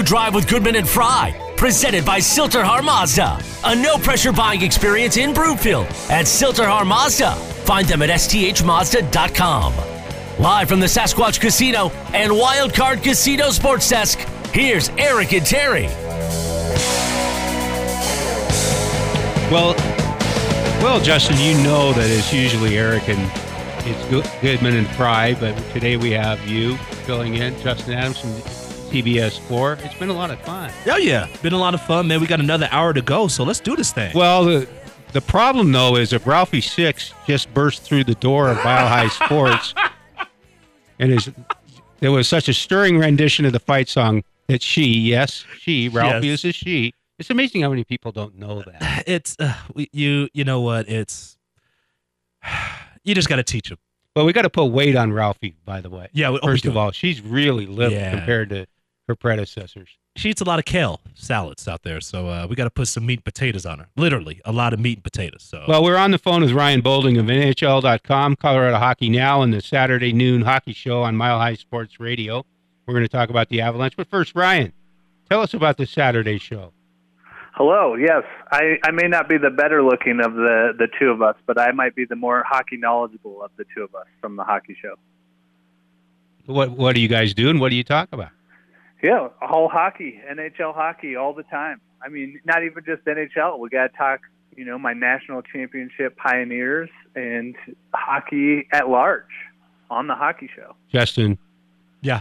2 Drive with Goodman and Fry, presented by Silter Har Mazda. A no-pressure buying experience in Broomfield at Silter Har Mazda. Find them at sthmazda.com. Live from the Sasquatch Casino and Wild Card Casino Sports Desk, here's Eric and Terry. Well, Justin, you know that it's usually Eric and it's Goodman and Fry, but today we have you filling in, Justin Adams from TBS4. It's been a lot of fun. Oh, yeah. Been a lot of fun, man. We got another hour to go, so let's do this thing. Well, the problem, though, is if Ralphie 6 just burst through the door of Mile High Sports, and there was such a stirring rendition of the fight song that Ralphie is a she. It's amazing how many people don't know that. It's you know what? It's you just got to teach them. Well, we got to put weight on Ralphie, by the way. Yeah. First of all, she's really little compared to her predecessors. She eats a lot of kale salads out there, so we got to put some meat and potatoes on her. Literally, a lot of meat and potatoes. So. Well, we're on the phone with Ryan Boulding of nhl.com, Colorado Hockey Now, and the Saturday noon hockey show on Mile High Sports Radio. We're going to talk about the Avalanche. But first, Ryan, tell us about the Saturday show. Hello, yes. I may not be the better looking of the two of us, but I might be the more hockey knowledgeable of the two of us from the hockey show. What do you guys do and what do you talk about? Yeah, all hockey, NHL hockey all the time. I mean, not even just NHL. We got to talk, my national championship Pioneers and hockey at large on the hockey show. Justin. Yeah.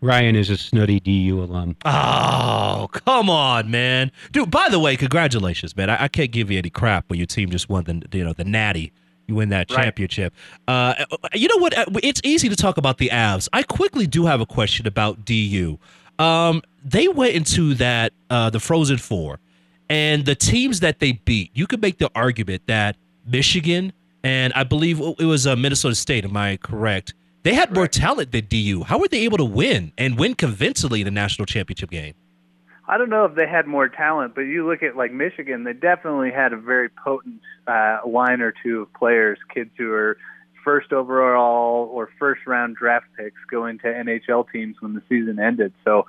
Ryan is a snooty DU alum. Oh, come on, man. Dude, by the way, congratulations, man. I can't give you any crap when your team just won the Natty. You win that championship. Right. You know what? It's easy to talk about the Avs. I quickly do have a question about DU. They went into that the Frozen Four, and the teams that they beat, you could make the argument that Michigan and I believe it was Minnesota State, am I correct? They had more talent than DU. How were they able to win and win convincingly in the national championship game? I don't know if they had more talent, but you look at Michigan, they definitely had a very potent line or two of players, kids who are first overall or first-round draft picks going to NHL teams when the season ended. So,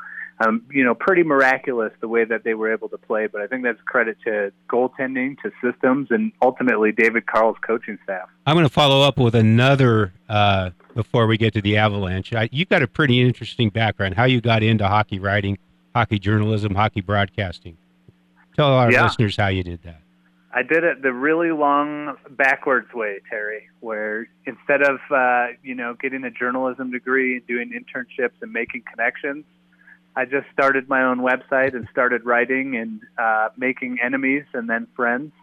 pretty miraculous the way that they were able to play, but I think that's credit to goaltending, to systems, and ultimately David Carl's coaching staff. I'm going to follow up with another before we get to the Avalanche. You got a pretty interesting background, how you got into hockey writing, hockey journalism, hockey broadcasting. Tell our listeners how you did that. I did it the really long backwards way, Terry, where instead of, getting a journalism degree and doing internships and making connections, I just started my own website and started writing and making enemies and then friends.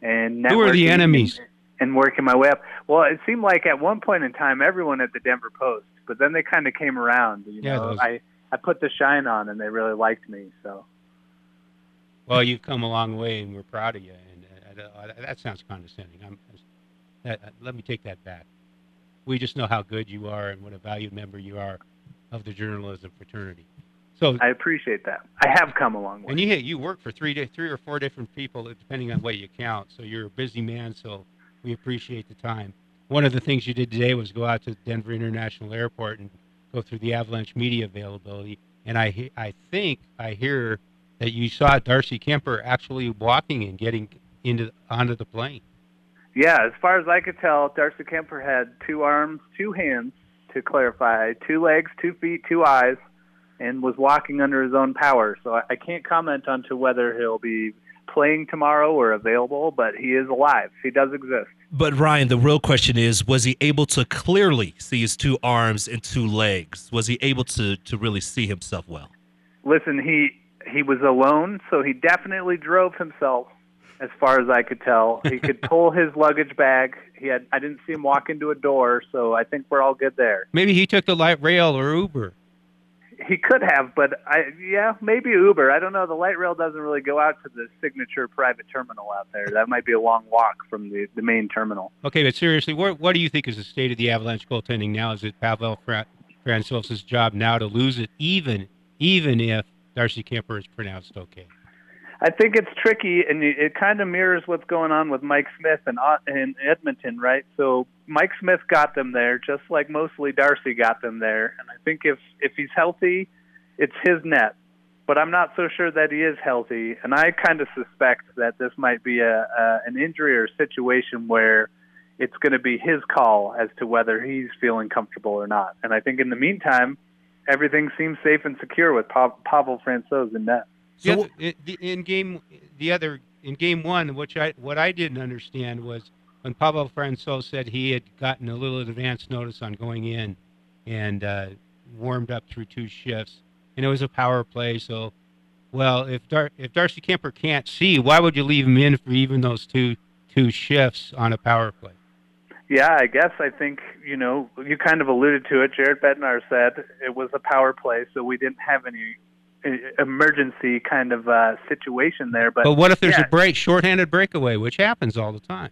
And who are the enemies? And working my way up. Well, it seemed like at one point in time, everyone at the Denver Post, but then they kind of came around. I put the shine on and they really liked me. So. Well, you've come a long way and we're proud of you. That sounds condescending. Let me take that back. We just know how good you are and what a valued member you are of the journalism fraternity. So I appreciate that. I have come a long way. And you work for three or four different people, depending on what you count. So you're a busy man, so we appreciate the time. One of the things you did today was go out to Denver International Airport and go through the Avalanche media availability. And I think I hear that you saw Darcy Kuemper actually walking and getting onto the plane. Yeah, as far as I could tell, Darcy Kuemper had 2 arms, 2 hands, to clarify, 2 legs, 2 feet, 2 eyes, and was walking under his own power. So I can't comment on to whether he'll be playing tomorrow or available, but he is alive. He does exist. But, Ryan, the real question is, was he able to clearly see his 2 arms and 2 legs? Was he able to really see himself well? Listen, he was alone, so he definitely drove himself. As far as I could tell, he could pull his luggage bag. I didn't see him walk into a door, so I think we're all good there. Maybe he took the light rail or Uber. He could have, but maybe Uber. I don't know. The light rail doesn't really go out to the signature private terminal out there. That might be a long walk from the main terminal. Okay, but seriously, what do you think is the state of the Avalanche goaltending now? Is it Pavel Francouz's job now to lose it, even if Darcy Kuemper is pronounced okay? I think it's tricky, and it kind of mirrors what's going on with Mike Smith in Edmonton, right? So Mike Smith got them there, just like mostly Darcy got them there. And I think if he's healthy, it's his net. but I'm not so sure that he is healthy. And I kind of suspect that this might be an injury or situation where it's going to be his call as to whether he's feeling comfortable or not. And I think in the meantime, everything seems safe and secure with Pavel Francouz in net. So in game one, what I didn't understand was when Pavel Francouz said he had gotten a little advance notice on going in and warmed up through two shifts, and it was a power play. So, well, if Darcy Kuemper can't see, why would you leave him in for even those two shifts on a power play? Yeah, I guess I think, you know, you kind of alluded to it. Jared Bednar said it was a power play, so we didn't have any emergency kind of situation there. But what if there's a shorthanded breakaway, which happens all the time?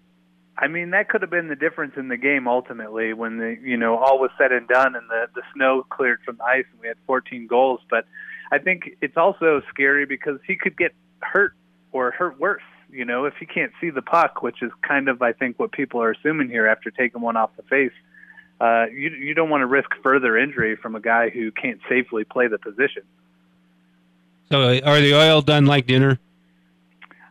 I mean, that could have been the difference in the game ultimately when all was said and done and the snow cleared from the ice and we had 14 goals. But I think it's also scary because he could get hurt or hurt worse. You know, if he can't see the puck, which is kind of, I think, what people are assuming here after taking one off the face, you don't want to risk further injury from a guy who can't safely play the position. So are the Oil done like dinner?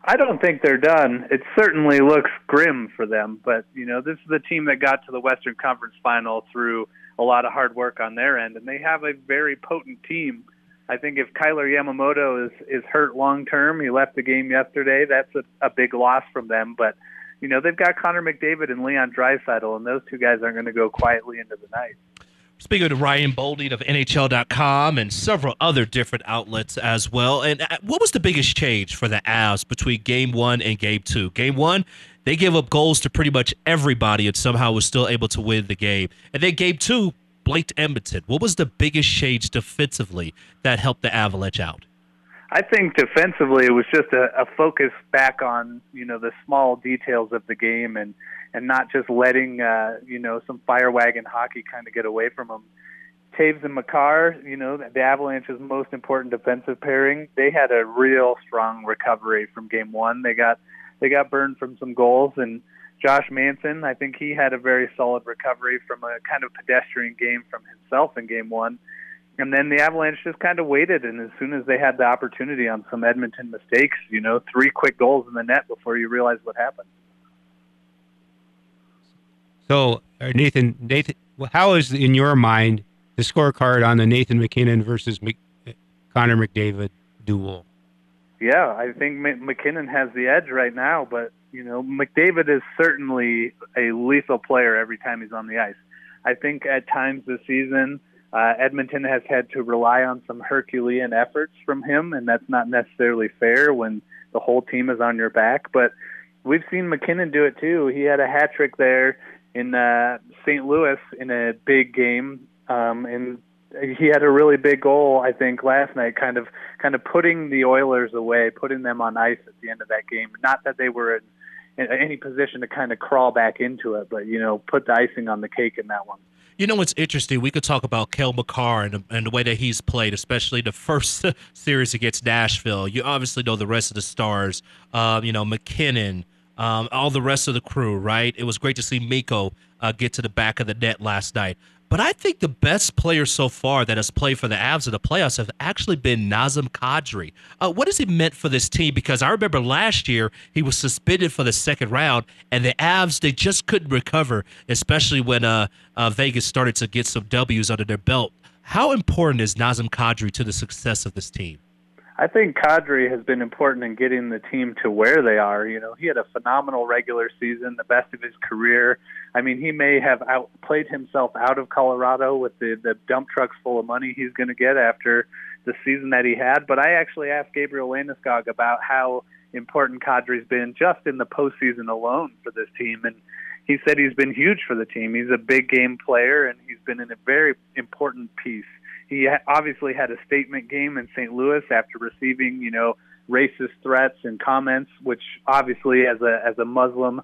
I don't think they're done. It certainly looks grim for them, but, you know, this is the team that got to the Western Conference Final through a lot of hard work on their end, and they have a very potent team. I think if Kyler Yamamoto is hurt long-term, he left the game yesterday, that's a big loss from them. But, you know, they've got Connor McDavid and Leon Draisaitl, and those two guys aren't going to go quietly into the night. Speaking to Ryan Boulding of nhl.com and several other different outlets as well. And what was the biggest change for the Avs between Game 1 and Game 2? Game 1, they gave up goals to pretty much everybody and somehow was still able to win the game. And then Game 2, Blake Edmonton. What was the biggest change defensively that helped the Avalanche out? I think defensively it was just a focus back on, you know, the small details of the game and not just letting, some fire wagon hockey kind of get away from them. Taves and Makar, you know, the Avalanche's most important defensive pairing, they had a real strong recovery from Game 1. They got burned from some goals, and Josh Manson, I think he had a very solid recovery from a kind of pedestrian game from himself in Game 1. And then the Avalanche just kind of waited, and as soon as they had the opportunity on some Edmonton mistakes, you know, three quick goals in the net before you realize what happened. So, Nathan, how is, in your mind, the scorecard on the Nathan McKinnon versus Connor McDavid duel? Yeah, I think McKinnon has the edge right now, but you know, McDavid is certainly a lethal player every time he's on the ice. I think at times this season, Edmonton has had to rely on some Herculean efforts from him, and that's not necessarily fair when the whole team is on your back. But we've seen McKinnon do it too. He had a hat trick there in St. Louis in a big game, and he had a really big goal, I think, last night, kind of putting the Oilers away, putting them on ice at the end of that game. Not that they were in any position to kind of crawl back into it, but, you know, put the icing on the cake in that one. You know what's interesting? We could talk about Cale Makar and the way that he's played, especially the first series against Nashville. You obviously know the rest of the stars, McKinnon, all the rest of the crew, right? It was great to see Mikko get to the back of the net last night. But I think the best player so far that has played for the Avs in the playoffs have actually been Nazem Kadri. What has he meant for this team? Because I remember last year he was suspended for the second round, and the Avs, they just couldn't recover, especially when Vegas started to get some Ws under their belt. How important is Nazem Kadri to the success of this team? I think Kadri has been important in getting the team to where they are. You know, he had a phenomenal regular season, the best of his career. I mean, he may have outplayed himself out of Colorado with the dump trucks full of money he's going to get after the season that he had. But I actually asked Gabriel Landeskog about how important Kadri's been just in the postseason alone for this team. And he said he's been huge for the team. He's a big game player, and he's been in a very important piece. He obviously had a statement game in St. Louis after receiving, you know, racist threats and comments, which obviously as a Muslim,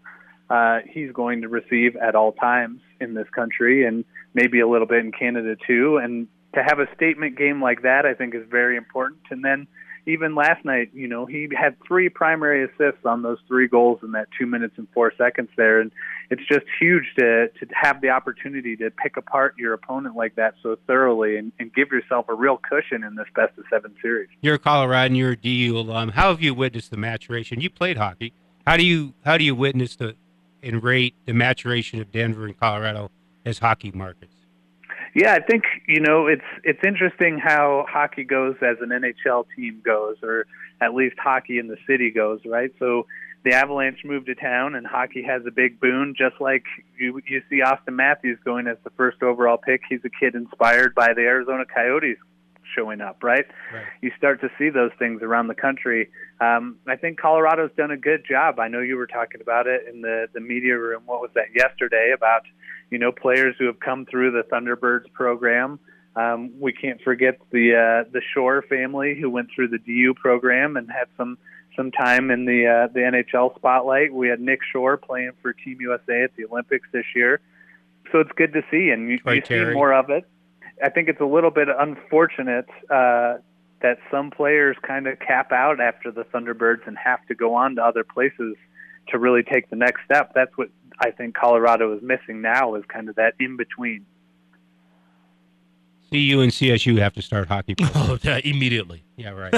he's going to receive at all times in this country and maybe a little bit in Canada too. And to have a statement game like that, I think is very important. And then, even last night, you know, he had three primary assists on those three goals in that 2 minutes and 4 seconds there. And it's just huge to have the opportunity to pick apart your opponent like that so thoroughly and give yourself a real cushion in this best-of-7 series. You're a Coloradan, you're a DU alum. How have you witnessed the maturation? You played hockey. How do you witness and rate the maturation of Denver and Colorado as hockey markets? Yeah, I think, you know, it's interesting how hockey goes as an NHL team goes, or at least hockey in the city goes, right? So the Avalanche moved to town, and hockey has a big boon, just like you see Austin Matthews going as the first overall pick. He's a kid inspired by the Arizona Coyotes showing up, right? You start to see those things around the country. I think Colorado's done a good job. I know you were talking about it in the media room, what was that, yesterday, about, you know, players who have come through the Thunderbirds program. We can't forget the Shore family, who went through the DU program and had some time in the NHL spotlight. We had Nick Shore playing for Team USA at the Olympics this year. So it's good to see, and you see more of it. I think it's a little bit unfortunate that some players kind of cap out after the Thunderbirds and have to go on to other places to really take the next step. That's what I think Colorado is missing now, is kind of that in-between. CU and CSU have to start hockey immediately. Yeah, right.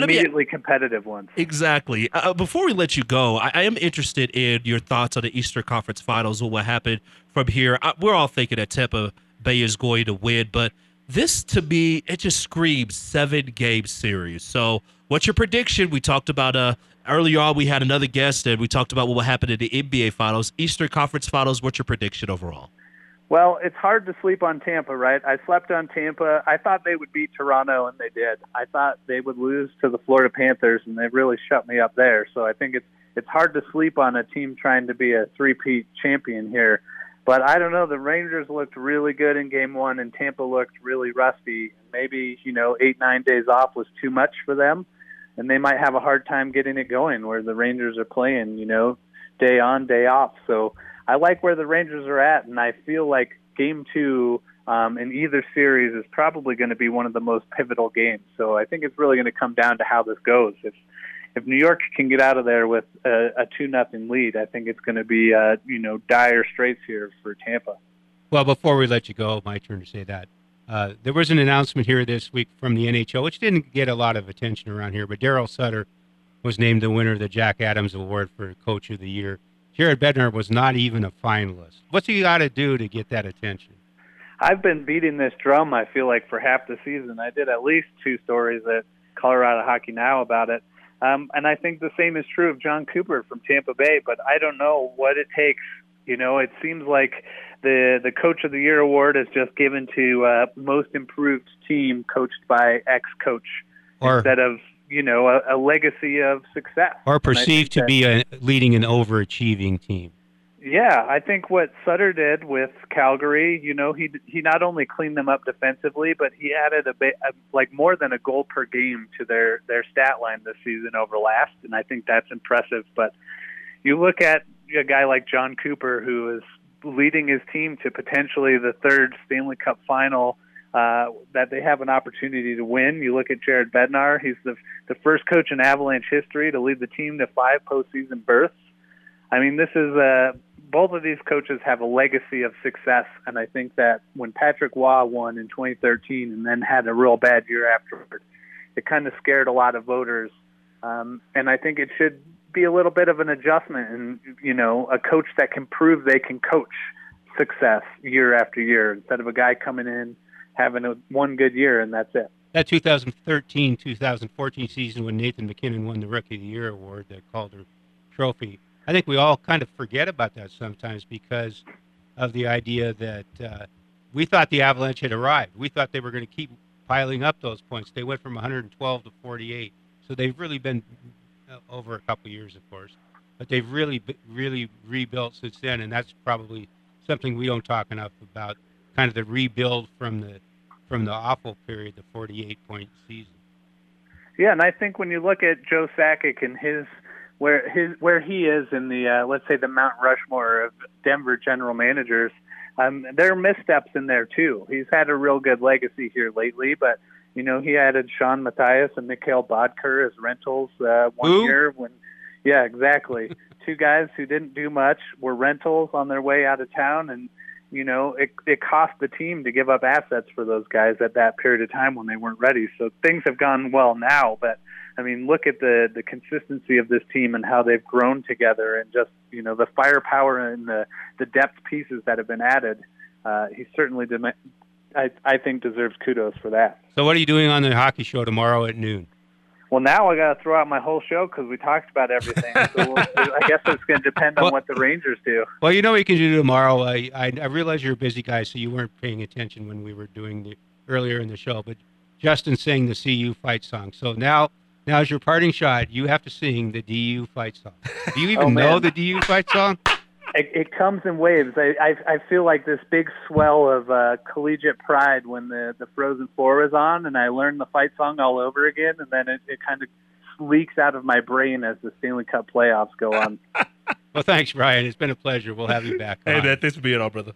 Immediately competitive ones. Exactly. Before we let you go, I am interested in your thoughts on the Eastern Conference Finals and what happened from here. We're all thinking that Tampa Bay is going to win, but this, to me, it just screams 7-game series. So what's your prediction? We talked about earlier on, we had another guest, and we talked about what will happen in the NBA Finals. Eastern Conference Finals, what's your prediction overall? Well, it's hard to sleep on Tampa, right? I slept on Tampa. I thought they would beat Toronto, and they did. I thought they would lose to the Florida Panthers, and they really shut me up there. So I think it's hard to sleep on a team trying to be a 3-peat champion here. But I don't know, the Rangers looked really good in Game 1, and Tampa looked really rusty. Maybe, you know, 8-9 days off was too much for them, and they might have a hard time getting it going, where the Rangers are playing, you know, day on, day off. So I like where the Rangers are at, and I feel like Game 2 in either series is probably going to be one of the most pivotal games. So I think it's really going to come down to how this goes. If New York can get out of there with a 2-0 lead, I think it's going to be, dire straits here for Tampa. Well, before we let you go, my turn to say that. There was an announcement here this week from the NHL, which didn't get a lot of attention around here, but Darryl Sutter was named the winner of the Jack Adams Award for Coach of the Year. Jared Bednar was not even a finalist. What's he got to do to get that attention? I've been beating this drum, I feel like, for half the season. I did at least 2 stories at Colorado Hockey Now about it. And I think the same is true of John Cooper from Tampa Bay, but I don't know what it takes. You know, it seems like the Coach of the Year award is just given to most improved team coached by ex-coach, or instead of, you know, a legacy of success. Or perceived to be a leading and overachieving team. Yeah, I think what Sutter did with Calgary, you know, he not only cleaned them up defensively, but he added more than a goal per game to their stat line this season over last, and I think that's impressive. But you look at a guy like John Cooper, who is leading his team to potentially the 3rd Stanley Cup final that they have an opportunity to win. You look at Jared Bednar, he's the first coach in Avalanche history to lead the team to 5 postseason berths. I mean, this is both of these coaches have a legacy of success, and I think that when Patrick Waugh won in 2013 and then had a real bad year afterward, it kind of scared a lot of voters. And I think it should be a little bit of an adjustment, and, you know, a coach that can prove they can coach success year after year, instead of a guy coming in having one good year and that's it. That 2013-2014 season when Nathan McKinnon won the Rookie of the Year award, the Calder Trophy, I think we all kind of forget about that sometimes because of the idea that we thought the Avalanche had arrived. We thought they were going to keep piling up those points. They went from 112 to 48. So they've really been over a couple of years, of course. But they've really rebuilt since then, and that's probably something we don't talk enough about, kind of the rebuild from the awful period, the 48-point season. Yeah, and I think when you look at Joe Sakic and where he is in the let's say the Mount Rushmore of Denver general managers, there are missteps in there too. He's had a real good legacy here lately, but You know, he added Sean Matthias and Mikhail Bodker as rentals one year. Yeah, exactly. Two guys who didn't do much were rentals on their way out of town, and, you know, it cost the team to give up assets for those guys at that period of time when they weren't ready. So things have gone well now, but, I mean, look at the consistency of this team and how they've grown together, and just, you know, the firepower and the depth pieces that have been added. He certainly, I think, deserves kudos for that. So what are you doing on the hockey show tomorrow at noon? Well, now I got to throw out my whole show because we talked about everything. So I guess it's going to depend on what the Rangers do. Well, you know what you can do tomorrow. I realize you're a busy guy, so you weren't paying attention when we were doing earlier in the show. But Justin sang the CU fight song. So now is your parting shot. You have to sing the DU fight song. Do you even know the DU fight song? It comes in waves. I feel like this big swell of collegiate pride when the Frozen Four is on, and I learn the fight song all over again, and then it kind of leaks out of my brain as the Stanley Cup playoffs go on. Well, thanks, Ryan. It's been a pleasure. We'll have you back. Hey, this will be it all, brother.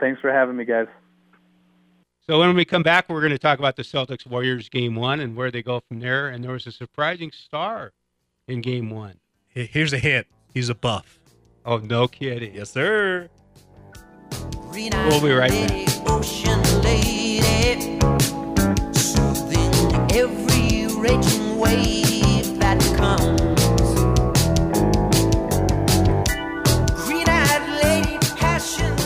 Thanks for having me, guys. So when we come back, we're going to talk about the Celtics-Warriors Game 1 and where they go from there, and there was a surprising star in Game 1. Here's a hint. He's a buff. Oh, no kidding. Yes, sir. We'll be right back. Ocean lady, soothing to every raging wave that comes. Green-eyed lady, passions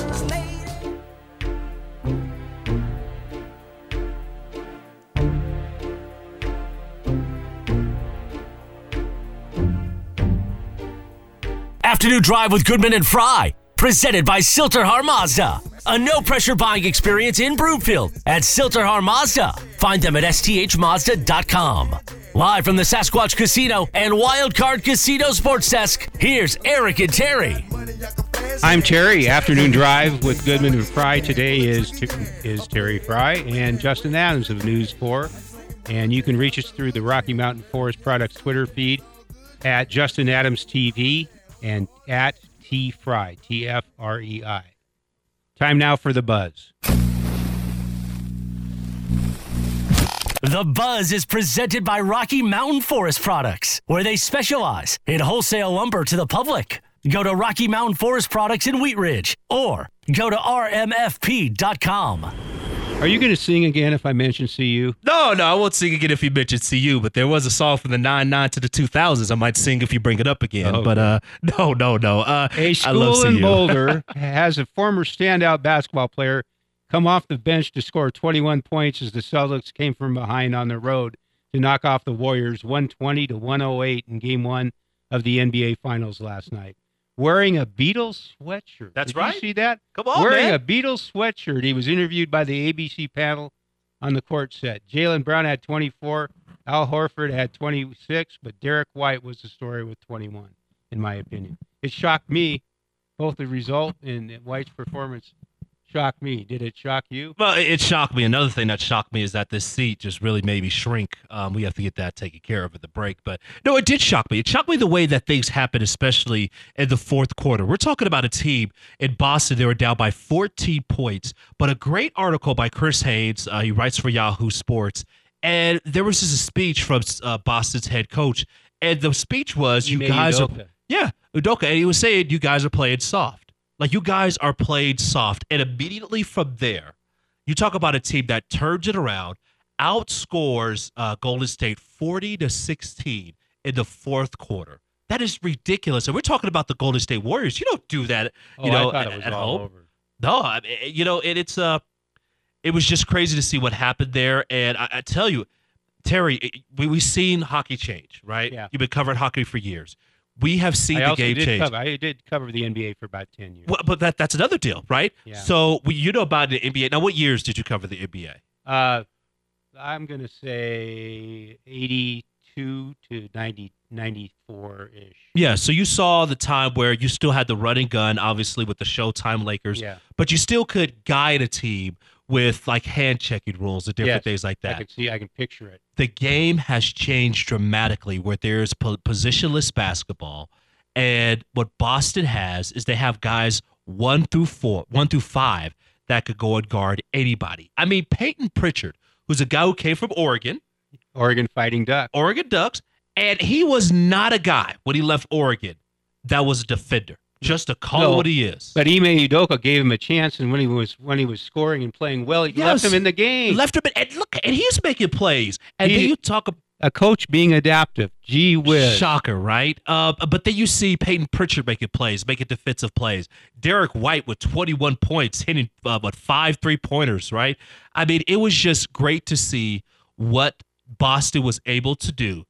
Afternoon Drive with Goodman and Fry, presented by Silter Har Mazda. A no-pressure buying experience in Broomfield at Silter Har Mazda. Find them at sthmazda.com. Live from the Sasquatch Casino and Wild Card Casino Sports Desk, here's Eric and Terry. I'm Terry. Afternoon Drive with Goodman and Fry today is Terry Fry and Justin Adams of News 4. And you can reach us through the Rocky Mountain Forest Products Twitter feed at Justin Adams TV. And at T-Fry, T-F-R-E-I. Time now for The Buzz. The Buzz is presented by Rocky Mountain Forest Products, where they specialize in wholesale lumber to the public. Go to Rocky Mountain Forest Products in Wheat Ridge, or go to rmfp.com. Are you going to sing again if I mention CU? No, I won't sing again if you mention CU, but there was a song from the 99 to the 2000s I might sing if you bring it up again, but no. A school in Boulder has a former standout basketball player come off the bench to score 21 points as the Celtics came from behind on the road to knock off the Warriors 120-108 in Game 1 of the NBA Finals last night. Wearing a Beatles sweatshirt. That's right. Did you see that? Come on, Wearing a Beatles sweatshirt. He was interviewed by the ABC panel on the court set. Jaylen Brown had 24. Al Horford had 26. But Derek White was the story with 21, in my opinion. It shocked me. Both the result and White's performance shocked me. Did it shock you? Well, it shocked me. Another thing that shocked me is that this seat just really made me shrink. We have to get that taken care of at the break. But no, it did shock me. It shocked me the way that things happen, especially in the fourth quarter. We're talking about a team in Boston. They were down by 14 points. But a great article by Chris Haynes, he writes for Yahoo Sports, and there was just a speech from Boston's head coach. And the speech was, you guys Udoka. Udoka. And he was saying, you guys are playing soft. Like, you guys are played soft. And immediately from there, you talk about a team that turns it around, outscores Golden State 40-16 in the fourth quarter. That is ridiculous. And we're talking about the Golden State Warriors. You don't do that, at all home. Over. No, I mean, it was just crazy to see what happened there. And I tell you, Terry, we've seen hockey change, right? Yeah. You've been covering hockey for years. We have seen the game change. I did cover the NBA for about 10 years. Well, but that's another deal, right? Yeah. So you know about the NBA. Now, what years did you cover the NBA? I'm going to say 82 to 94-ish. Yeah, so you saw the time where you still had the running gun, obviously, with the Showtime Lakers. Yeah. But you still could guide a team with, like, hand-checking rules and different things like that. I can picture it. The game has changed dramatically where there's positionless basketball, and what Boston has is they have guys 1 through 5 that could go and guard anybody. I mean, Peyton Pritchard, who's a guy who came from Oregon. Oregon Fighting Ducks. Oregon Ducks. And he was not a guy when he left Oregon that was a defender. Just to call what he is. But Ime Udoka gave him a chance, and when he was scoring and playing well, he left him in the game. Left him in, and look, and he's making plays. And then you talk about a coach being adaptive. Gee whiz. Shocker, right? But then you see Peyton Pritchard making plays, making defensive plays. Derek White with 21 points, hitting about 5 3-pointers, right? I mean, it was just great to see what Boston was able to do.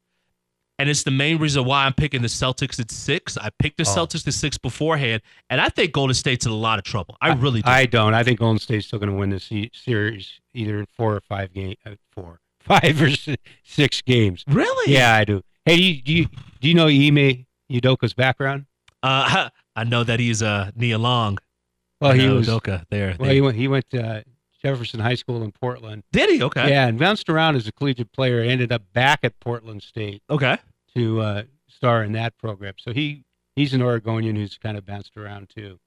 And it's the main reason why I'm picking the Celtics at 6. I picked the Celtics at 6 beforehand, and I think Golden State's in a lot of trouble. I really do. I don't. I think Golden State's still going to win this series either in 5 or 6 games. Really? Yeah, I do. Hey, do you know Ime Udoka's background? I know that he's Nia Long. Well, he was Udoka there. Well, he went to Jefferson High School in Portland. Did he? Okay. Yeah, and bounced around as a collegiate player. Ended up back at Portland State. Okay. To star in that program. So he's an Oregonian who's kind of bounced around too.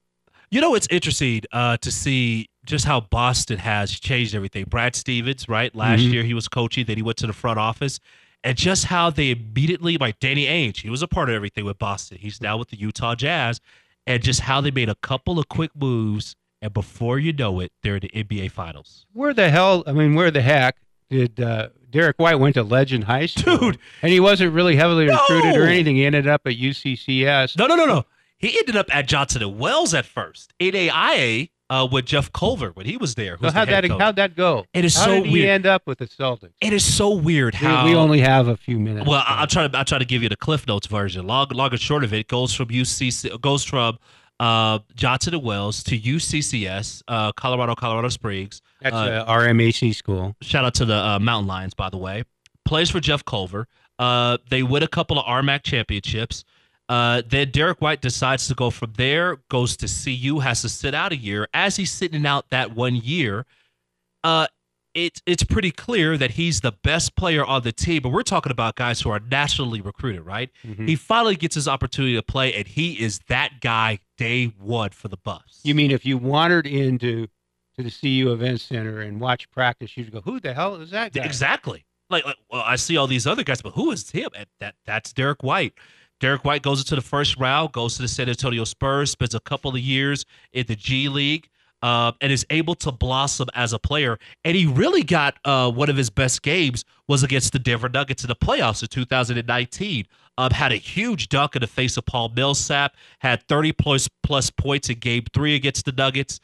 You know, it's interesting to see just how Boston has changed everything. Brad Stevens, right? Last year he was coaching. Then he went to the front office. And just how they immediately, like Danny Ainge, he was a part of everything with Boston. He's now with the Utah Jazz. And just how they made a couple of quick moves. And before you know it, they're in the NBA Finals. Where the heck did Derek White went to Legend High School? Dude! And he wasn't really heavily recruited or anything. He ended up at UCCS. No. He ended up at Johnson & Wales at first, NAIA with Jeff Culver when he was there. So how'd that go? It is so weird. How did he end up with the Celtics? It is so weird how... We only have a few minutes. Well, I'll try to give you the Cliff Notes version. Long and short of it, goes from Johnson & Wales to UCCS, Colorado Springs. That's RMAC school. Shout out to the Mountain Lions, by the way. Plays for Jeff Culver. They win a couple of RMAC championships. Then Derek White decides to go from there, goes to CU, has to sit out a year. As he's sitting out that 1 year, it's pretty clear that he's the best player on the team, but we're talking about guys who are nationally recruited, right? Mm-hmm. He finally gets his opportunity to play, and he is that guy day one for the Buffs. You mean if you wandered into the CU Event Center and watched practice, you'd go, who the hell is that guy? Exactly. Like, I see all these other guys, but who is him? And that's Derek White. Derek White goes into the first round, goes to the San Antonio Spurs, spends a couple of years in the G League, and is able to blossom as a player. And he really got one of his best games was against the Denver Nuggets in the playoffs in 2019. Had a huge dunk in the face of Paul Millsap, had 30-plus points in Game 3 against the Nuggets,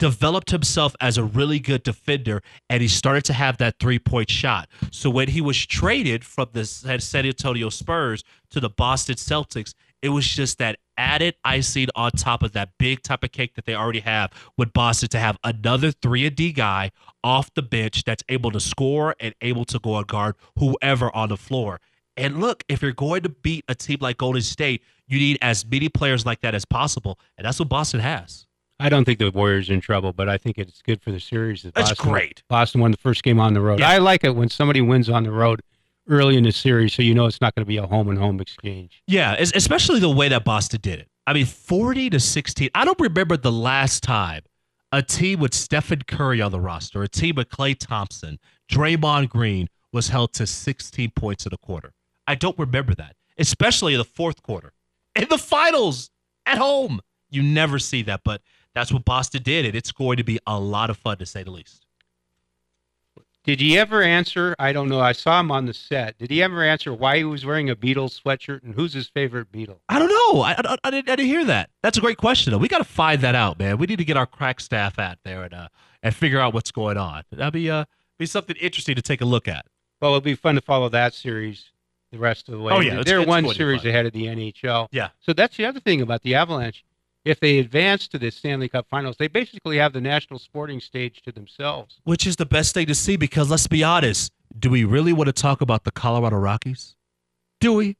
developed himself as a really good defender, and he started to have that three-point shot. So when he was traded from the San Antonio Spurs to the Boston Celtics, it was just that added icing on top of that big type of cake that they already have with Boston to have another 3-and-D guy off the bench that's able to score and able to go and guard whoever on the floor. And look, if you're going to beat a team like Golden State, you need as many players like that as possible, and that's what Boston has. I don't think the Warriors are in trouble, but I think it's good for the series. That's great. Boston won the first game on the road. Yeah. I like it when somebody wins on the road early in the series, so you know it's not going to be a home-and-home exchange. Yeah, especially the way that Boston did it. I mean, 40-16. I don't remember the last time a team with Stephen Curry on the roster, a team with Klay Thompson, Draymond Green, was held to 16 points in a quarter. I don't remember that, especially in the fourth quarter. In the finals, at home, you never see that, but that's what Boston did, and it's going to be a lot of fun, to say the least. Did he ever answer? I don't know. I saw him on the set. Did he ever answer why he was wearing a Beatles sweatshirt and who's his favorite Beatle? I don't know. I didn't hear that. That's a great question, though. We got to find that out, man. We need to get our crack staff out there and figure out what's going on. That'd be something interesting to take a look at. Well, it'll be fun to follow that series the rest of the way. Oh, yeah. They're one series ahead of the NHL. Yeah. So that's the other thing about the Avalanche. If they advance to the Stanley Cup Finals, they basically have the national sporting stage to themselves. Which is the best thing to see because, let's be honest, do we really want to talk about the Colorado Rockies? Do we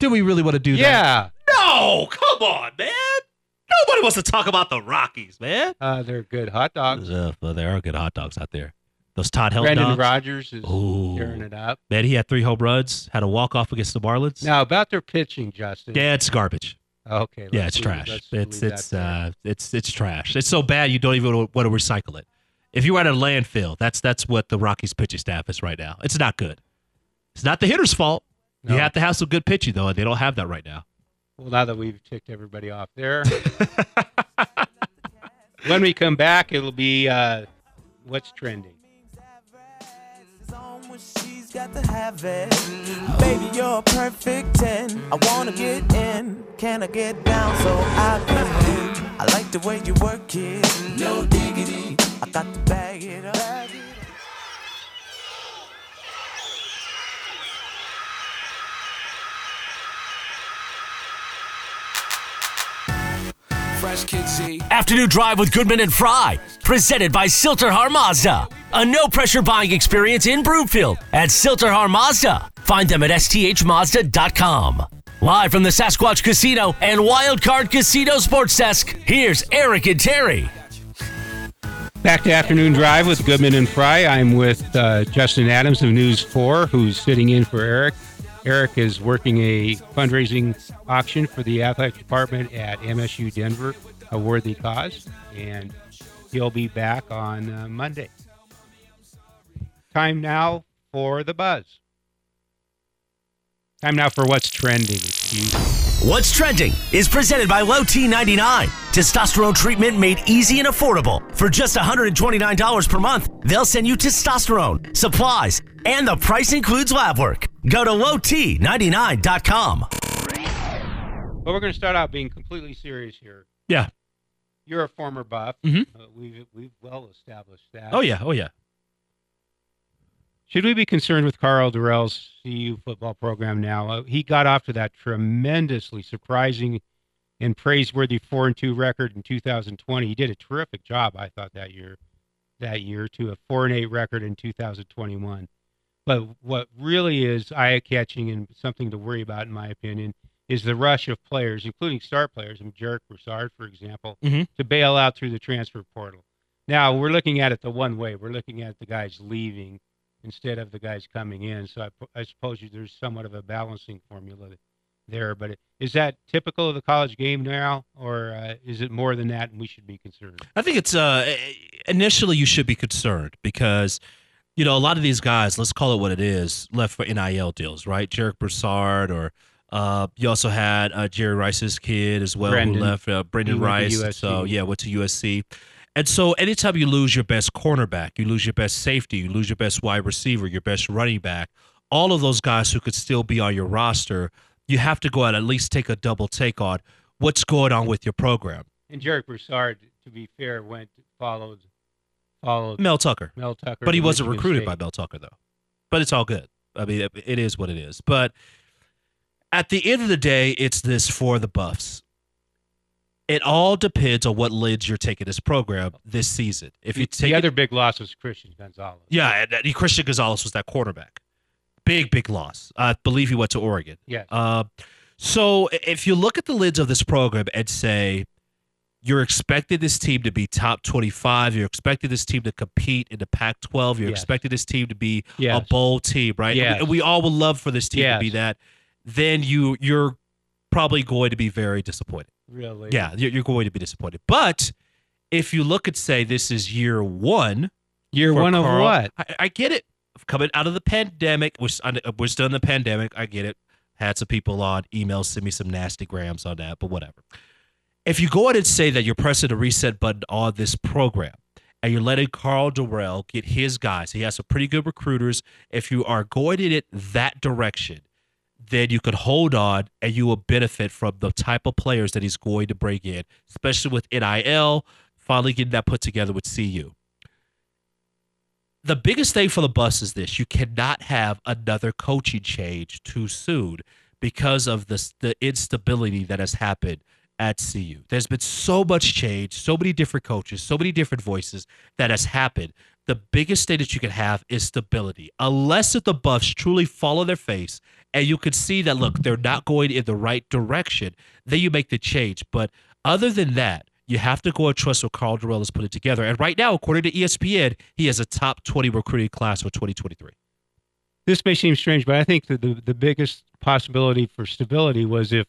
really want to do that? Yeah. No, come on, man. Nobody wants to talk about the Rockies, man. They're good hot dogs. Well, there are good hot dogs out there. Those Todd Helton Brendan dogs. Rodgers is tearing it up. Man, he had 3 home runs, had a walk-off against the Marlins. Now, about their pitching, Justin. Yeah, it's garbage. Okay. Yeah, it's trash. It's trash. It's so bad you don't even want to recycle it. If you were at a landfill, that's what the Rockies pitching staff is right now. It's not good. It's not the hitter's fault. No. You have to have some good pitching, though, and they don't have that right now. Well, now that we've ticked everybody off there, when we come back, it'll be what's trending. She's got to have it. Baby, you're a perfect 10. I want to get in. Can I get down so I can win? I like the way you work it. No diggity. I got to bag it up. Fresh Kidsy. Afternoon Drive with Goodman and Fry. Presented by Silter Har Mazda. A no-pressure buying experience in Broomfield at Silter Har Mazda. Find them at sthmazda.com. Live from the Sasquatch Casino and Wild Card Casino Sports Desk, here's Eric and Terry. Back to Afternoon Drive with Goodman and Fry. I'm with Justin Adams of News 4, who's sitting in for Eric. Eric is working a fundraising auction for the athletic department at MSU Denver, a worthy cause, and he'll be back on Monday. Time now for the buzz. Time now for what's trending. What's Trending is presented by Low T99. Testosterone treatment made easy and affordable. For just $129 per month, they'll send you testosterone, supplies, and the price includes lab work. Go to lowt99.com. Well, we're going to start out being completely serious here. Yeah. You're a former Buff. Mm-hmm. We've well established that. Oh, yeah. Oh, yeah. Should we be concerned with Carl Durrell's CU football program now? He got off to that tremendously surprising and praiseworthy 4-2 record in 2020. He did a terrific job, I thought, that year to a 4-8 record in 2021. But what really is eye-catching and something to worry about, in my opinion, is the rush of players, including star players, and Jarek Broussard, for example, to bail out through the transfer portal. Now, we're looking at it the one way. We're looking at the guys leaving instead of the guys coming in. So I suppose there's somewhat of a balancing formula there. But is that typical of the college game now, or is it more than that and we should be concerned? I think it's initially you should be concerned because – you know, a lot of these guys, let's call it what it is, left for NIL deals, right? Jarek Broussard, or you also had Jerry Rice's kid as well, Brendan, who left, Brendan Rice. So, yeah, went to USC. And so anytime you lose your best cornerback, you lose your best safety, you lose your best wide receiver, your best running back, all of those guys who could still be on your roster, you have to go out and at least take a double take on what's going on with your program. And Jarek Broussard, to be fair, followed Mel Tucker. But he wasn't recruited by Mel Tucker, though. But it's all good. I mean, it is what it is. But at the end of the day, it's this for the Buffs. It all depends on what lids you're taking this program this season. If you take the other big loss was Christian Gonzalez. Yeah, and Christian Gonzalez was that quarterback. Big loss. I believe he went to Oregon. Yeah. So if you look at the lids of this program and say, you're expecting this team to be top 25. You're expecting this team to compete in the Pac-12. You're expecting this team to be a bowl team, right? Yes. And we all would love for this team to be that. Then you're probably going to be very disappointed. Really? Yeah, you're going to be disappointed. But if you look and say this is year one. Year one of Carl, what? I get it. Coming out of the pandemic. We're still in the pandemic. I get it. Had some people on email send me some nasty grams on that, but whatever. If you go ahead and say that you're pressing the reset button on this program and you're letting Carl Durrell get his guys, he has some pretty good recruiters. If you are going in it that direction, then you could hold on and you will benefit from the type of players that he's going to bring in, especially with NIL, finally getting that put together with CU. The biggest thing for the Buffs is this. You cannot have another coaching change too soon because of the instability that has happened at CU. There's been so much change, so many different coaches, so many different voices that has happened. The biggest thing that you can have is stability. Unless if the Buffs truly fall on their face and you can see that, look, they're not going in the right direction, then you make the change. But other than that, you have to go and trust what Carl Durrell has put it together. And right now, according to ESPN, he has a top 20 recruiting class for 2023. This may seem strange, but I think that the biggest possibility for stability was if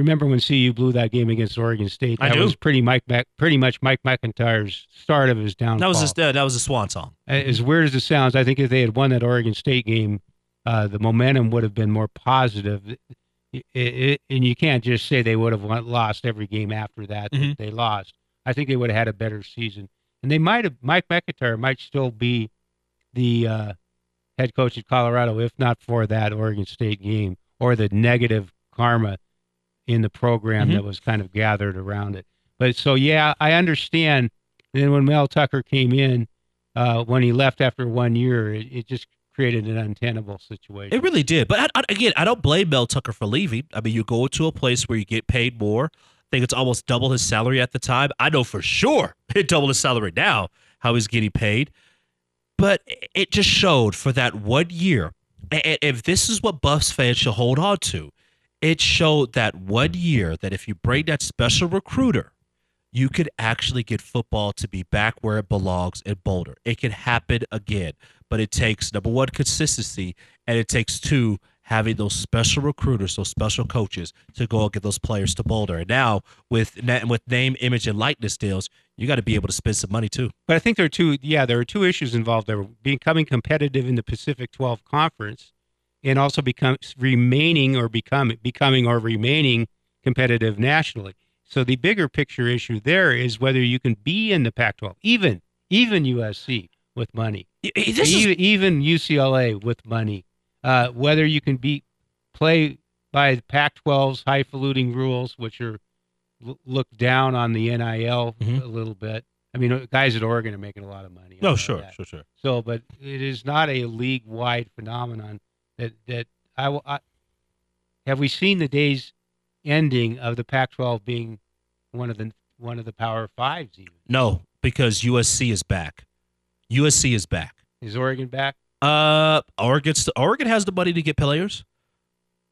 remember when CU blew that game against Oregon State? That was pretty much Mike McIntyre's start of his downfall. That was a swan song. As weird as it sounds, I think if they had won that Oregon State game, the momentum would have been more positive. And you can't just say they would have lost every game after that. Mm-hmm. They lost. I think they would have had a better season. And they might have. Mike McIntyre might still be the head coach at Colorado, if not for that Oregon State game or the negative karma in the program mm-hmm. that was kind of gathered around it. But so, yeah, I understand. And then when Mel Tucker came in, when he left after 1 year, it just created an untenable situation. It really did. But I don't blame Mel Tucker for leaving. I mean, you go to a place where you get paid more. I think it's almost double his salary at the time. I know for sure it doubled his salary now, how he's getting paid. But it just showed for that 1 year. And if this is what Buffs fans should hold on to, it showed that 1 year that if you bring that special recruiter, you could actually get football to be back where it belongs in Boulder. It can happen again. But it takes, number one, consistency, and it takes two, having those special recruiters, those special coaches to go and get those players to Boulder. And now with name, image, and likeness deals, you got to be able to spend some money too. But I think there are two issues involved there: becoming competitive in the Pacific 12 Conference, and also becoming or remaining competitive nationally. So the bigger picture issue there is whether you can be in the Pac-12, even USC with money, even UCLA with money. Whether you can play by Pac-12's highfalutin rules, which are looked down on the NIL mm-hmm. a little bit. I mean, guys at Oregon are making a lot of money. No, sure. So, but it is not a league-wide phenomenon that have we seen the days ending of the Pac-12 being one of the Power Fives even? No, because USC is back. USC is back. Is Oregon back? Oregon has the money to get players.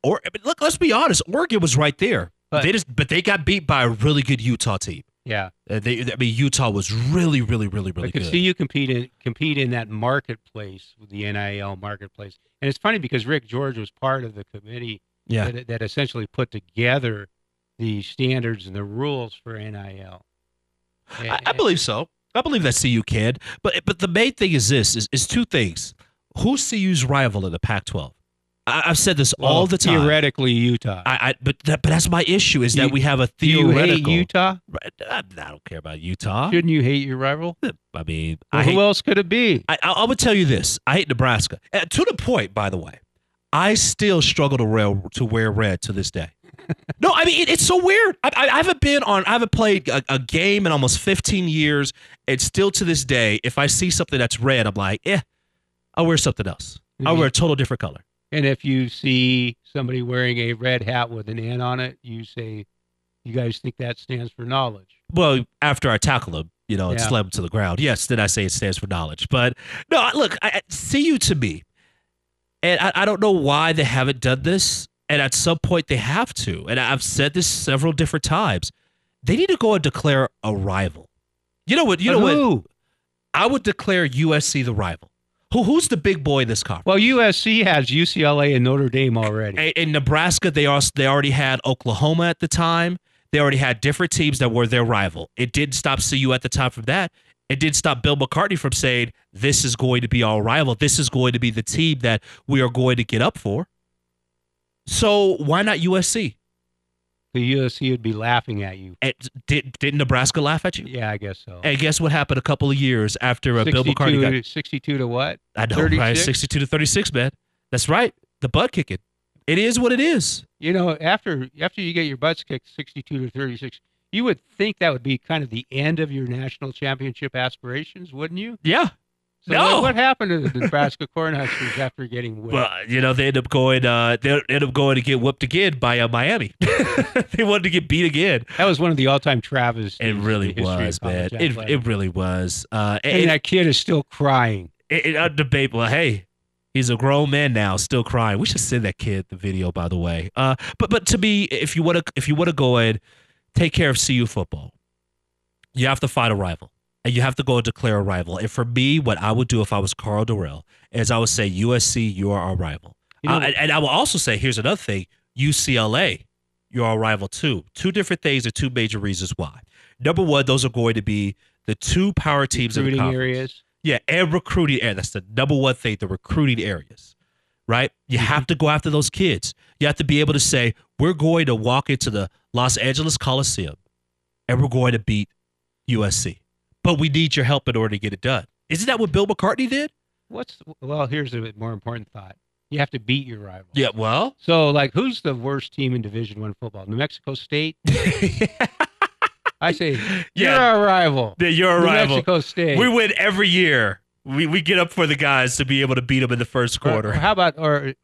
Or I mean, look, let's be honest, Oregon was right there, but they got beat by a really good Utah team. Yeah, Utah was really good. CU compete in that marketplace, the NIL marketplace, and it's funny because Rick George was part of the committee that essentially put together the standards and the rules for NIL. And, I believe so. I believe that CU can, but the main thing is this: is two things. Who's CU's rival in the Pac-12? I've said this all the time. Theoretically, Utah. But that's my issue is that we have a theoretical. Do you hate Utah? I don't care about Utah. Shouldn't you hate your rival? I mean, who else could it be? I would tell you this: I hate Nebraska. To the point, by the way, I still struggle to wear red to this day. No, I mean it's so weird. I haven't played a game in almost 15 years, and still to this day, if I see something that's red, I'm like, I'll wear something else. I'll wear a total different color. And if you see somebody wearing a red hat with an N on it, you say, you guys think that stands for knowledge? Well, after I tackle them, and slam them to the ground, yes, then I say it stands for knowledge. But no, look, CU to me, and I don't know why they haven't done this, and at some point they have to. And I've said this several different times. They need to go and declare a rival. You know what? I would declare USC the rival. Who's the big boy in this conference? Well, USC has UCLA and Notre Dame already. In Nebraska, they already had Oklahoma at the time. They already had different teams that were their rival. It didn't stop CU at the time from that. It didn't stop Bill McCartney from saying, this is going to be our rival. This is going to be the team that we are going to get up for. So why not USC? The USC would be laughing at you. Didn't Nebraska laugh at you? Yeah, I guess so. And guess what happened a couple of years after Bill McCartney got... 62 to what? I know, 36? Right? 62 to 36, man. That's right. The butt kicking. It is what it is. You know, after you get your butts kicked 62 to 36, you would think that would be kind of the end of your national championship aspirations, wouldn't you? Yeah. So what happened to the Nebraska Cornhuskers after getting whipped? Well, they end up going. They end up going to get whipped again by Miami. They wanted to get beat again. That was one of the all-time travesties. It really was, man. It really was. And that kid is still crying. Debatable. Hey, he's a grown man now, still crying. We should send that kid the video, by the way. But to me, if you want to go and take care of CU football, you have to fight a rival. And you have to go and declare a rival. And for me, what I would do if I was Carl Durrell is I would say, USC, you are our rival. And I will also say, here's another thing, UCLA, your arrival too. Two different things are two major reasons why. Number one, those are going to be the two power teams in the conference. Recruiting areas. Yeah, and recruiting areas. That's the number one thing, the recruiting areas, right? You have to go after those kids. You have to be able to say, we're going to walk into the Los Angeles Coliseum and we're going to beat USC. But we need your help in order to get it done. Isn't that what Bill McCartney did? Well, here's a bit more important thought. You have to beat your rival. Yeah, well. So, like, who's the worst team in Division I football? New Mexico State? I say, you're our rival. Yeah, you're our rival. New Mexico State. We win every year. We get up for the guys to be able to beat them in the first quarter. Or how about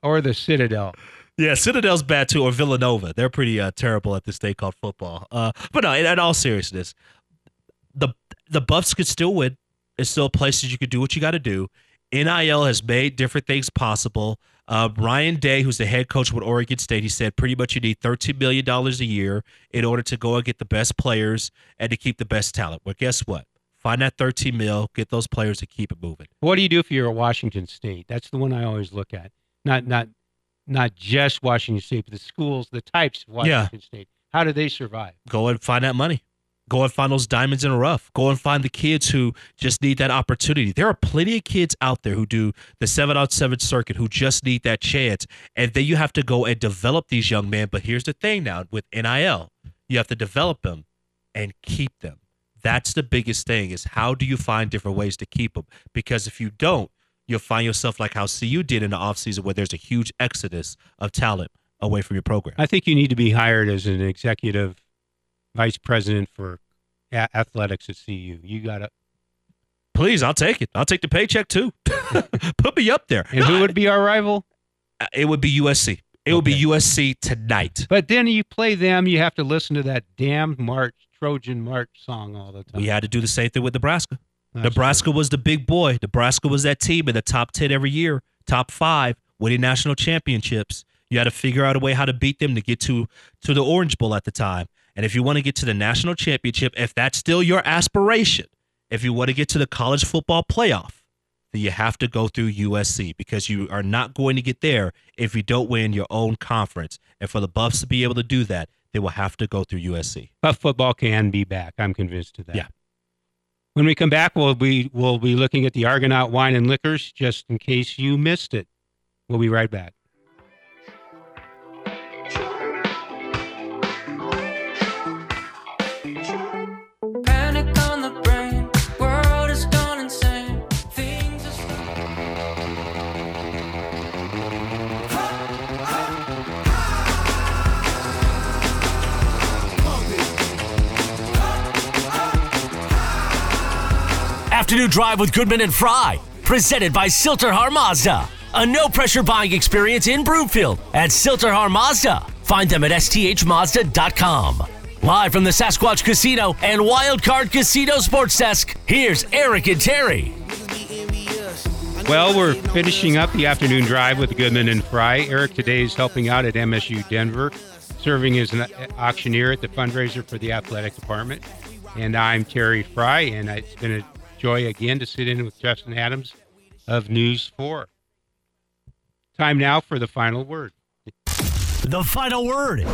or the Citadel? Yeah, Citadel's bad, too, or Villanova. They're pretty terrible at this thing called football. But no, in all seriousness, the Buffs could still win. It's still places you could do what you got to do. NIL has made different things possible. Ryan Day, who's the head coach with Oregon State, he said pretty much you need $13 million a year in order to go and get the best players and to keep the best talent. Well, guess what? Find that $13 million, get those players, and keep it moving. What do you do if you're at Washington State? That's the one I always look at. Not just Washington State, but the schools, the types of Washington State. How do they survive? Go and find that money. Go and find those diamonds in the rough. Go and find the kids who just need that opportunity. There are plenty of kids out there who do the 7-on-7 circuit who just need that chance. And then you have to go and develop these young men. But here's the thing now with NIL. You have to develop them and keep them. That's the biggest thing is how do you find different ways to keep them? Because if you don't, you'll find yourself like how CU did in the offseason where there's a huge exodus of talent away from your program. I think you need to be hired as an executive vice president for athletics at CU. You got to. Please, I'll take it. I'll take the paycheck too. Put me up there. And who would be our rival? It would be USC. It would be USC tonight. But then you play them, you have to listen to that damn Trojan March song all the time. We had to do the same thing with Nebraska. Nebraska was the big boy. Nebraska was that team in the top 10 every year, top 5, winning national championships. You had to figure out a way how to beat them to get to the Orange Bowl at the time. And if you want to get to the national championship, if that's still your aspiration, if you want to get to the college football playoff, then you have to go through USC because you are not going to get there if you don't win your own conference. And for the Buffs to be able to do that, they will have to go through USC. Buff football can be back. I'm convinced of that. Yeah. When we come back, we'll be looking at the Argonaut Wine and Liquors, just in case you missed it. We'll be right back. Panic on the brain, world has gone insane. Things are... Afternoon Drive with Goodman and Fry, presented by Silter Har Mazda. A no-pressure buying experience in Broomfield at Silter Har Mazda. Find them at sthmazda.com. Live from the Sasquatch Casino and Wild Card Casino Sports Desk, here's Eric and Terry. Well, we're finishing up the afternoon drive with Goodman and Fry. Eric today is helping out at MSU Denver, serving as an auctioneer at the fundraiser for the athletic department. And I'm Terry Fry, and it's been a joy again to sit in with Justin Adams of News 4. Time now for the final word. The final word.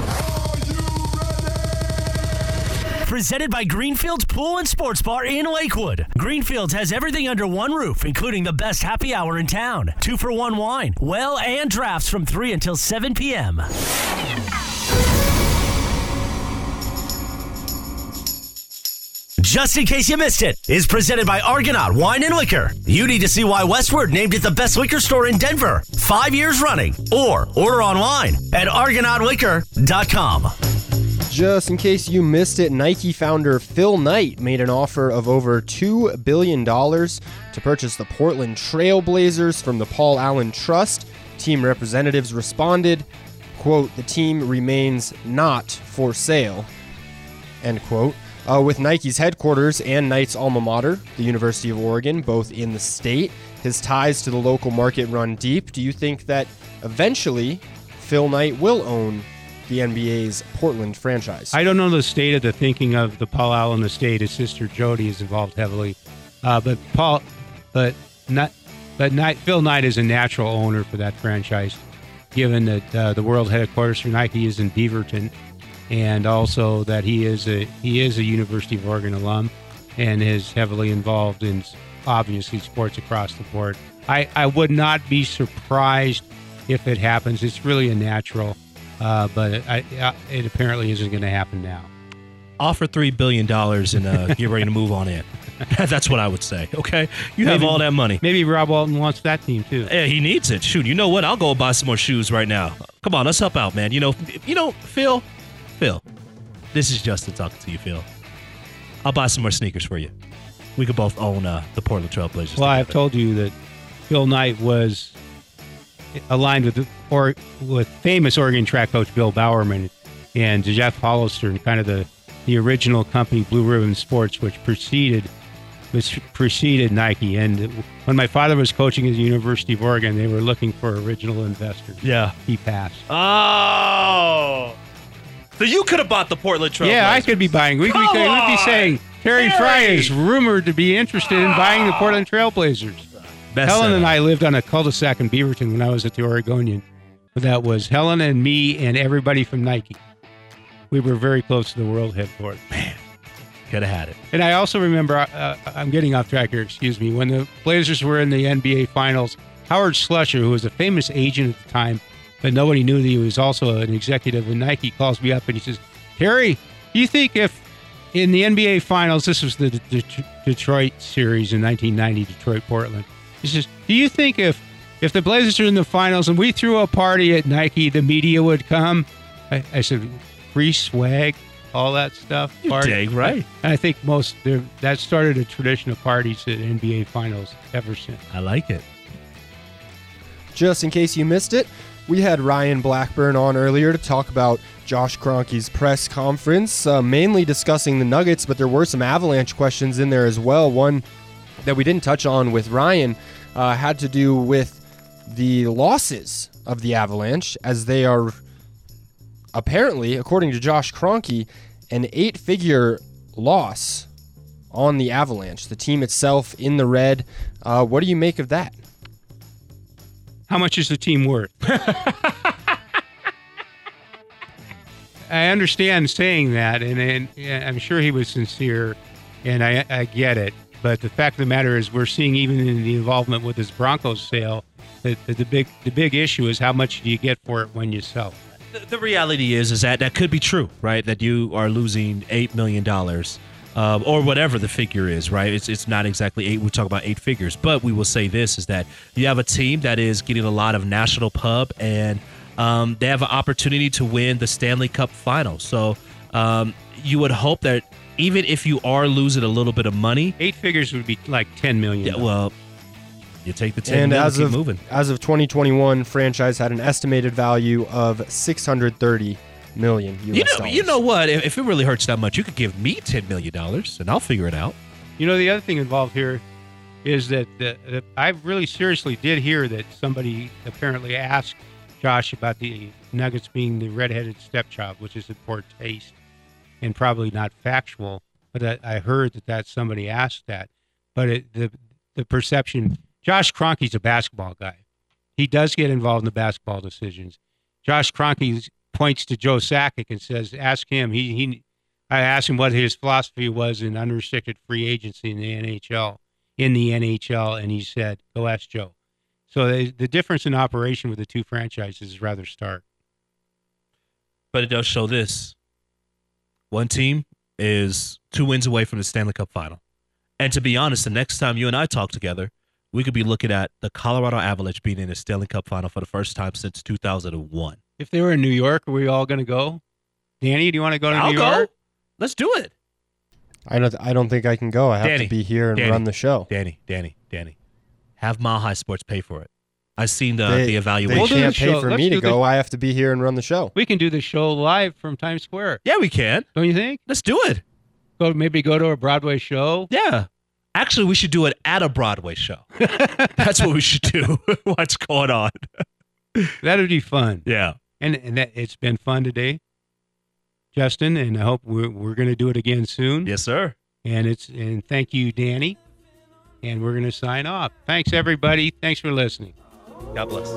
Presented by Greenfield's Pool and Sports Bar in Lakewood. Greenfield's has everything under one roof, including the best happy hour in town. 2-for-1 wine, well, and drafts from 3 until 7 p.m. Just in case you missed it, is presented by Argonaut Wine and Liquor. You need to see why Westward named it the best liquor store in Denver 5 years running, or order online at argonautliquor.com. Just in case you missed it, Nike founder Phil Knight made an offer of over $2 billion to purchase the Portland Trail Blazers from the Paul Allen Trust. Team representatives responded, quote, "The team remains not for sale," end quote. With Nike's headquarters and Knight's alma mater, the University of Oregon, both in the state, his ties to the local market run deep. Do you think that eventually Phil Knight will own the NBA's Portland franchise? I don't know the state of the thinking of the Paul Allen estate. His sister Jody is involved heavily, but Phil Knight is a natural owner for that franchise, given that the world headquarters for Nike is in Beaverton, and also that he is a University of Oregon alum and is heavily involved in, obviously, sports across the board. I would not be surprised if it happens. It's really a natural, but it apparently isn't going to happen now. Offer $3 billion and get ready to move on in. That's what I would say, okay? You have all that money. Maybe Rob Walton wants that team, too. Yeah, he needs it. Shoot, you know what? I'll go buy some more shoes right now. Come on, let's help out, man. You know, Phil, this is Justin talking to you, Phil. I'll buy some more sneakers for you. We could both own the Portland Trail Blazers. Well, I've told you that Phil Knight was aligned with famous Oregon track coach Bill Bowerman and Jeff Hollister and kind of the original company, Blue Ribbon Sports, which preceded Nike. And when my father was coaching at the University of Oregon, they were looking for original investors. Yeah. He passed. Oh. So you could have bought the Portland Trail Blazers. Yeah, I could be buying. We'd be saying, Terry Fry is rumored to be interested in buying the Portland Trail Blazers. Helen and I lived on a cul-de-sac in Beaverton when I was at the Oregonian. That was Helen and me and everybody from Nike. We were very close to the world headquarters. Man, could have had it. And I also remember, I'm getting off track here, excuse me, when the Blazers were in the NBA Finals, Howard Schlusser, who was a famous agent at the time, but nobody knew that he was also an executive in Nike, calls me up and he says, Terry, do you think if in the NBA Finals, this was the Detroit series in 1990, Detroit-Portland, he says, do you think if the Blazers are in the finals and we threw a party at Nike, the media would come? I said, free swag, all that stuff. You dig, right? And I think that started a tradition of parties at NBA Finals ever since. I like it. Just in case you missed it, we had Ryan Blackburn on earlier to talk about Josh Kroenke's press conference, mainly discussing the Nuggets, but there were some Avalanche questions in there as well. One that we didn't touch on with Ryan had to do with the losses of the Avalanche, as they are apparently, according to Josh Kroenke, an 8-figure loss on the Avalanche, the team itself in the red. What do you make of that? How much is the team worth? I understand saying that, and I'm sure he was sincere, and I get it. But the fact of the matter is, we're seeing even in the involvement with this Broncos sale that the big issue is how much do you get for it when you sell. The reality is that could be true, right? That you are losing $8 million or whatever the figure is, right? It's not exactly eight. We talk about eight figures. But we will say this is that you have a team that is getting a lot of national pub, and they have an opportunity to win the Stanley Cup final. So you would hope that even if you are losing a little bit of money. 8 figures would be like $10 million. Yeah, well, you take the 10 and million and keep moving. As of 2021, franchise had an estimated value of $630 million US dollars. You know what? If it really hurts that much, you could give me $10 million and I'll figure it out. You know, the other thing involved here is that I really seriously did hear that somebody apparently asked Josh about the Nuggets being the redheaded stepchild, which is in poor taste. And probably not factual, but I heard that somebody asked that. But the perception, Josh Kroenke's a basketball guy. He does get involved in the basketball decisions. Josh Kroenke points to Joe Sakic and says, ask him. I asked him what his philosophy was in unrestricted free agency in the NHL, and he said, go ask Joe. So the difference in operation with the two franchises is rather stark. But it does show this. One team is 2 wins away from the Stanley Cup final. And to be honest, the next time you and I talk together, we could be looking at the Colorado Avalanche being in the Stanley Cup final for the first time since 2001. If they were in New York, are we all going to go? Danny, do you want to go to New York? Let's do it. I don't think I can go. I have to be here and run the show. Danny. Have Mile High Sports pay for it. I've seen the evaluation. They can't pay for me to go. I have to be here and run the show. We can do the show live from Times Square. Yeah, we can. Don't you think? Let's do it. Maybe go to a Broadway show. Yeah. Actually, we should do it at a Broadway show. That's what we should do. What's going on? That would be fun. Yeah. And that it's been fun today, Justin, and I hope we're going to do it again soon. Yes, sir. And thank you, Danny. And we're going to sign off. Thanks, everybody. Thanks for listening. God bless.